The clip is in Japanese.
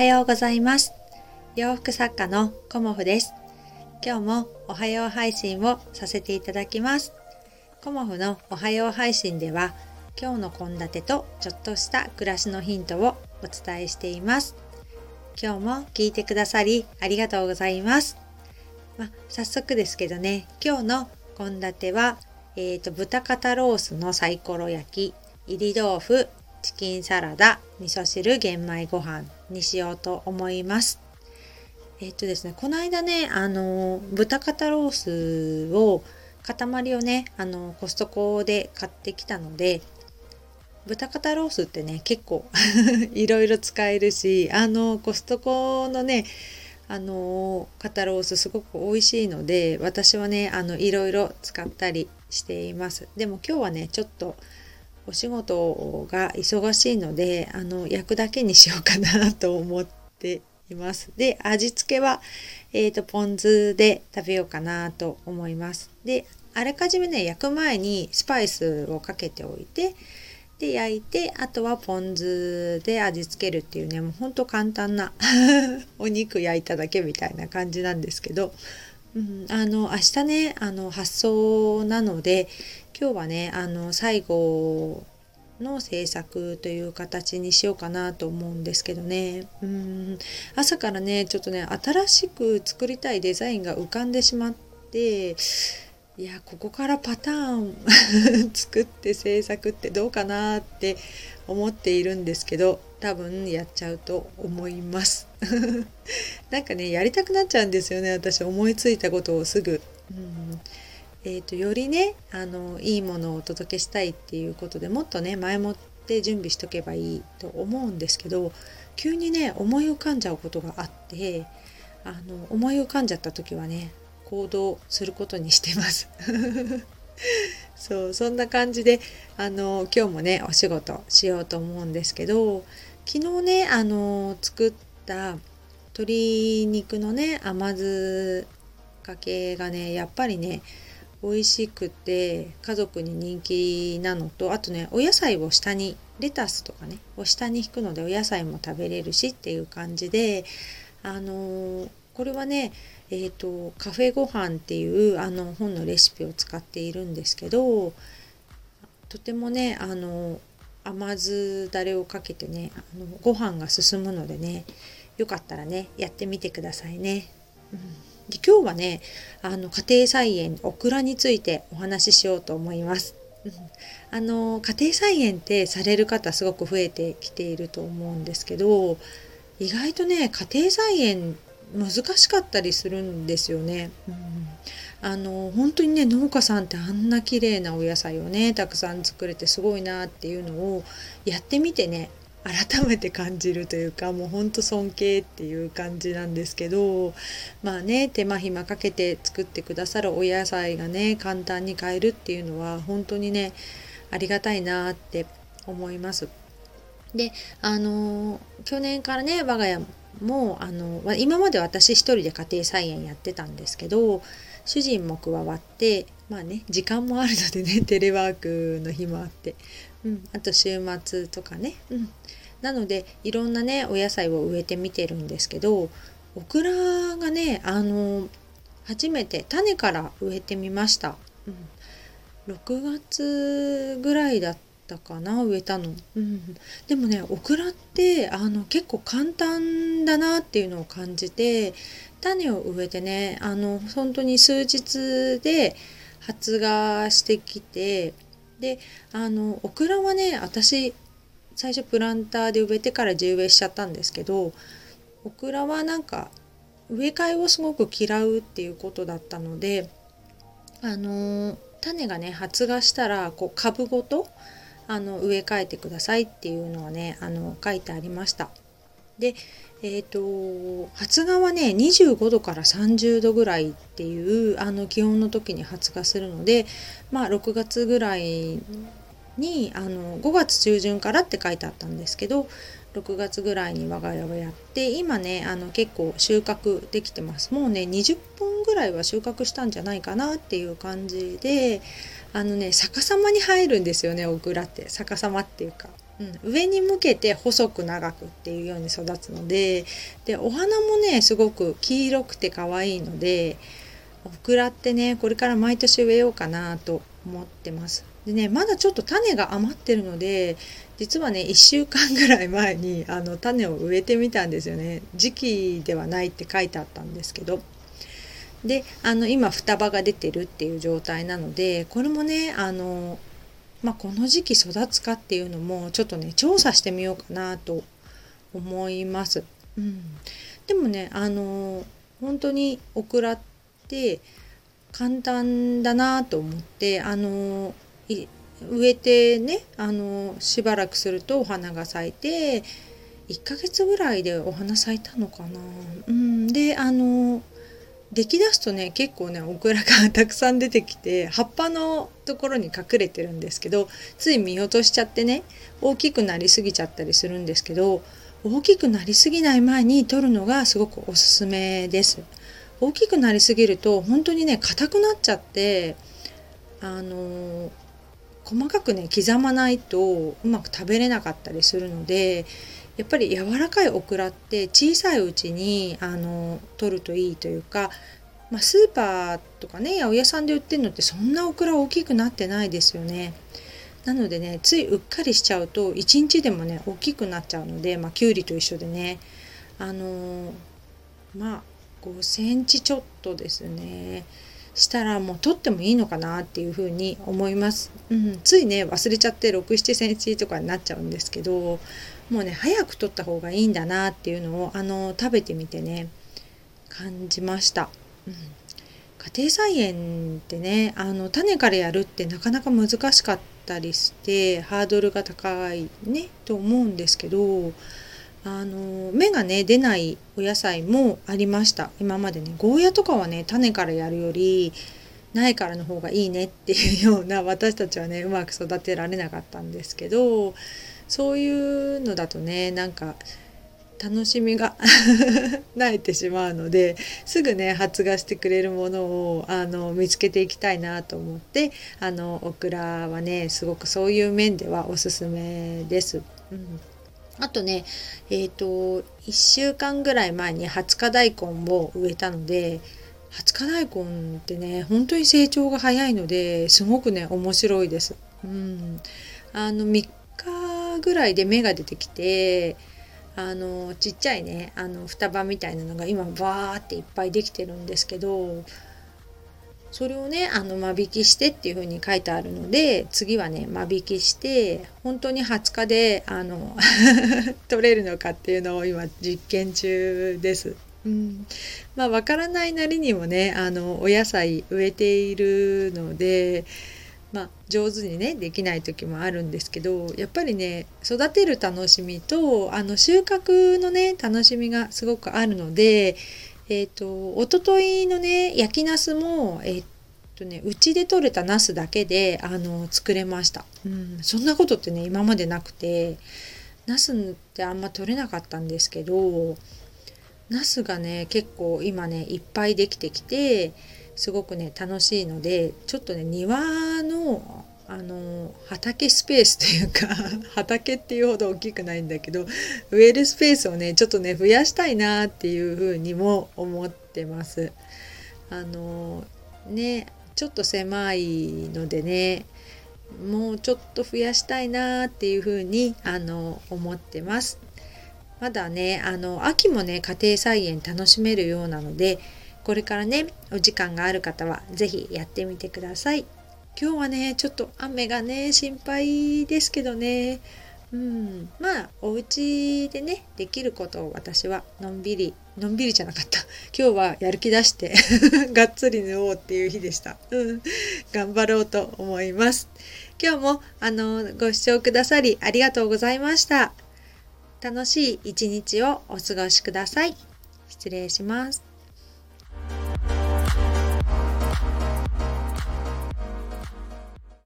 はようございます。洋服作家のコモフです。今日もおはよう配信をさせていただきます。コモフのおはよう配信では、今日の献立とちょっとした暮らしのヒントをお伝えしています。今日も聞いてくださりありがとうございます。早速ですけどね、今日の献立は、豚肩ロースのサイコロ焼き、入り豆腐、チキンサラダ、味噌汁、玄米ご飯にしようと思います。ですね、この間ね、豚肩ロースを塊をね、コストコで買ってきたので、豚肩ロースってね、結構いろいろ使えるし、コストコのね、肩ロースすごく美味しいので、私はね、いろいろ使ったりしています。でも今日はね、ちょっとお仕事が忙しいので、焼くだけにしようかなと思っています。で、味付けは、ポン酢で食べようかなと思います。で、あらかじめね、焼く前にスパイスをかけておいて、で焼いて、あとはポン酢で味付けるっていうね、もうほんと簡単なお肉焼いただけみたいな感じなんですけど、明日ね、発送なので、今日はね、最後の制作という形にしようかなと思うんですけどね。朝からね、ちょっとね、新しく作りたいデザインが浮かんでしまって、いや、ここからパターン作って制作ってどうかなって思っているんですけど、多分やっちゃうと思いますなんかね、やりたくなっちゃうんですよね、私。思いついたことをすぐ、よりね、いいものをお届けしたいっていうことで、もっとね、前もって準備しとけばいいと思うんですけど、急にね、思い浮かんじゃうことがあって、思い浮かんじゃった時はね、行動することにしてますそう、そんな感じで、今日もね、お仕事しようと思うんですけど、昨日ね、作った鶏肉のね、甘酢かけがね、やっぱりね、美味しくて家族に人気なのと、あとね、お野菜を下に、レタスとかねを下に引くので、お野菜も食べれるしっていう感じで、これはね、カフェご飯っていう本のレシピを使っているんですけど、とてもね、甘酢だれをかけてね、ご飯が進むのでね、よかったらね、やってみてくださいね。で、今日はね、家庭菜園、オクラについてお話ししようと思います。家庭菜園ってされる方すごく増えてきていると思うんですけど、意外とね、家庭菜園難しかったりするんですよね。本当にね、農家さんってあんな綺麗なお野菜をね、たくさん作れてすごいなっていうのをやってみてね、改めて感じるというか、もう本当尊敬っていう感じなんですけど、まあね、手間暇かけて作ってくださるお野菜がね、簡単に買えるっていうのは本当にね、ありがたいなって思います。で、去年からね、我が家も今まで私一人で家庭菜園やってたんですけど、主人も加わって、まあね、時間もあるのでね、テレワークの日もあって、あと週末とかね、なのでいろんなね、お野菜を植えてみてるんですけど、オクラがね、初めて種から植えてみました。6月ぐらいだったかな、植えたの。でもね、オクラって結構簡単だなっていうのを感じて、種を植えてね、本当に数日で発芽してきて、でオクラはね、私最初プランターで植えてから地植えしちゃったんですけど、オクラはなんか植え替えをすごく嫌うっていうことだったので、種がね、発芽したらこう株ごと植え替えてくださいっていうのはね、書いてありました。で、発芽はね、25度から30度ぐらいっていう気温の時に発芽するので、6月ぐらいに5月中旬からって書いてあったんですけど、6月ぐらいに我が家はやって、今ね、結構収穫できてます。もうね、20本ぐらいは収穫したんじゃないかなっていう感じで、逆さまに生えるんですよね、オクラって。逆さまっていうか、上に向けて細く長くっていうように育つので、でお花もねすごく黄色くて可愛いので、オクラってねこれから毎年植えようかなと思ってます。でね、まだちょっと種が余ってるので、実はね1週間ぐらい前に種を植えてみたんですよね。時期ではないって書いてあったんですけど、で今双葉が出てるっていう状態なので、これもねこの時期育つかっていうのもちょっとね調査してみようかなと思います。でもね本当にオクラって簡単だなと思って植えてねしばらくするとお花が咲いて、1ヶ月ぐらいでお花咲いたのかな。で出来だすとね結構ねオクラがたくさん出てきて、葉っぱのところに隠れてるんですけど、つい見落としちゃってね大きくなりすぎちゃったりするんですけど、大きくなりすぎない前に取るのがすごくおすすめです。大きくなりすぎると本当にね硬くなっちゃって、細かくね刻まないとうまく食べれなかったりするので、やっぱり柔らかいオクラって小さいうちに取るといいというか、スーパーとかね八百屋さんで売ってるのってそんなオクラ大きくなってないですよね。なのでねついうっかりしちゃうと1日でもね大きくなっちゃうので、きゅうりと一緒でね5センチちょっとですねしたらもう取ってもいいのかなっていうふうに思います。ついね忘れちゃって 6,7 センチとかになっちゃうんですけど、もうね早く取った方がいいんだなっていうのを食べてみてね感じました。家庭菜園ってね種からやるってなかなか難しかったりしてハードルが高いねと思うんですけど、芽がね出ないお野菜もありました。今までねゴーヤとかはね種からやるより苗からの方がいいねっていうような、私たちはねうまく育てられなかったんですけど、そういうのだとねなんか楽しみが萎えてしまうので、すぐね発芽してくれるものを見つけていきたいなと思って、オクラはねすごくそういう面ではおすすめです。あとね1週間ぐらい前に20日大根を植えたので、20日大根ってね本当に成長が早いのですごくね面白いです。3日ぐらいで芽が出てきて、ちっちゃいね双葉みたいなのが今バーっていっぱいできてるんですけど、それをね間引きしてっていう風に書いてあるので、次はね間引きして本当に20日で取れるのかっていうのを今実験中です。わからないなりにもねお野菜植えているので、上手にねできない時もあるんですけど、やっぱりね育てる楽しみと収穫のね楽しみがすごくあるので、一昨日のね焼きナスもうちで採れたナスだけで作れました。そんなことってね今までなくて、ナスってあんま採れなかったんですけど、ナスがね結構今ねいっぱいできてきてすごくね楽しいので、ちょっとね庭の畑スペースというか畑っていうほど大きくないんだけど、植えるスペースをねちょっとね増やしたいなっていうふうにも思ってます。ちょっと狭いのでねもうちょっと増やしたいなっていうふうに思ってます。まだね秋もね家庭菜園楽しめるようなので、これからねお時間がある方はぜひやってみてください。今日はねちょっと雨がね心配ですけどね、お家でねできることを私は今日はやる気出してがっつり縫おうっていう日でした。頑張ろうと思います。今日もご視聴くださりありがとうございました。楽しい一日をお過ごしください。失礼します。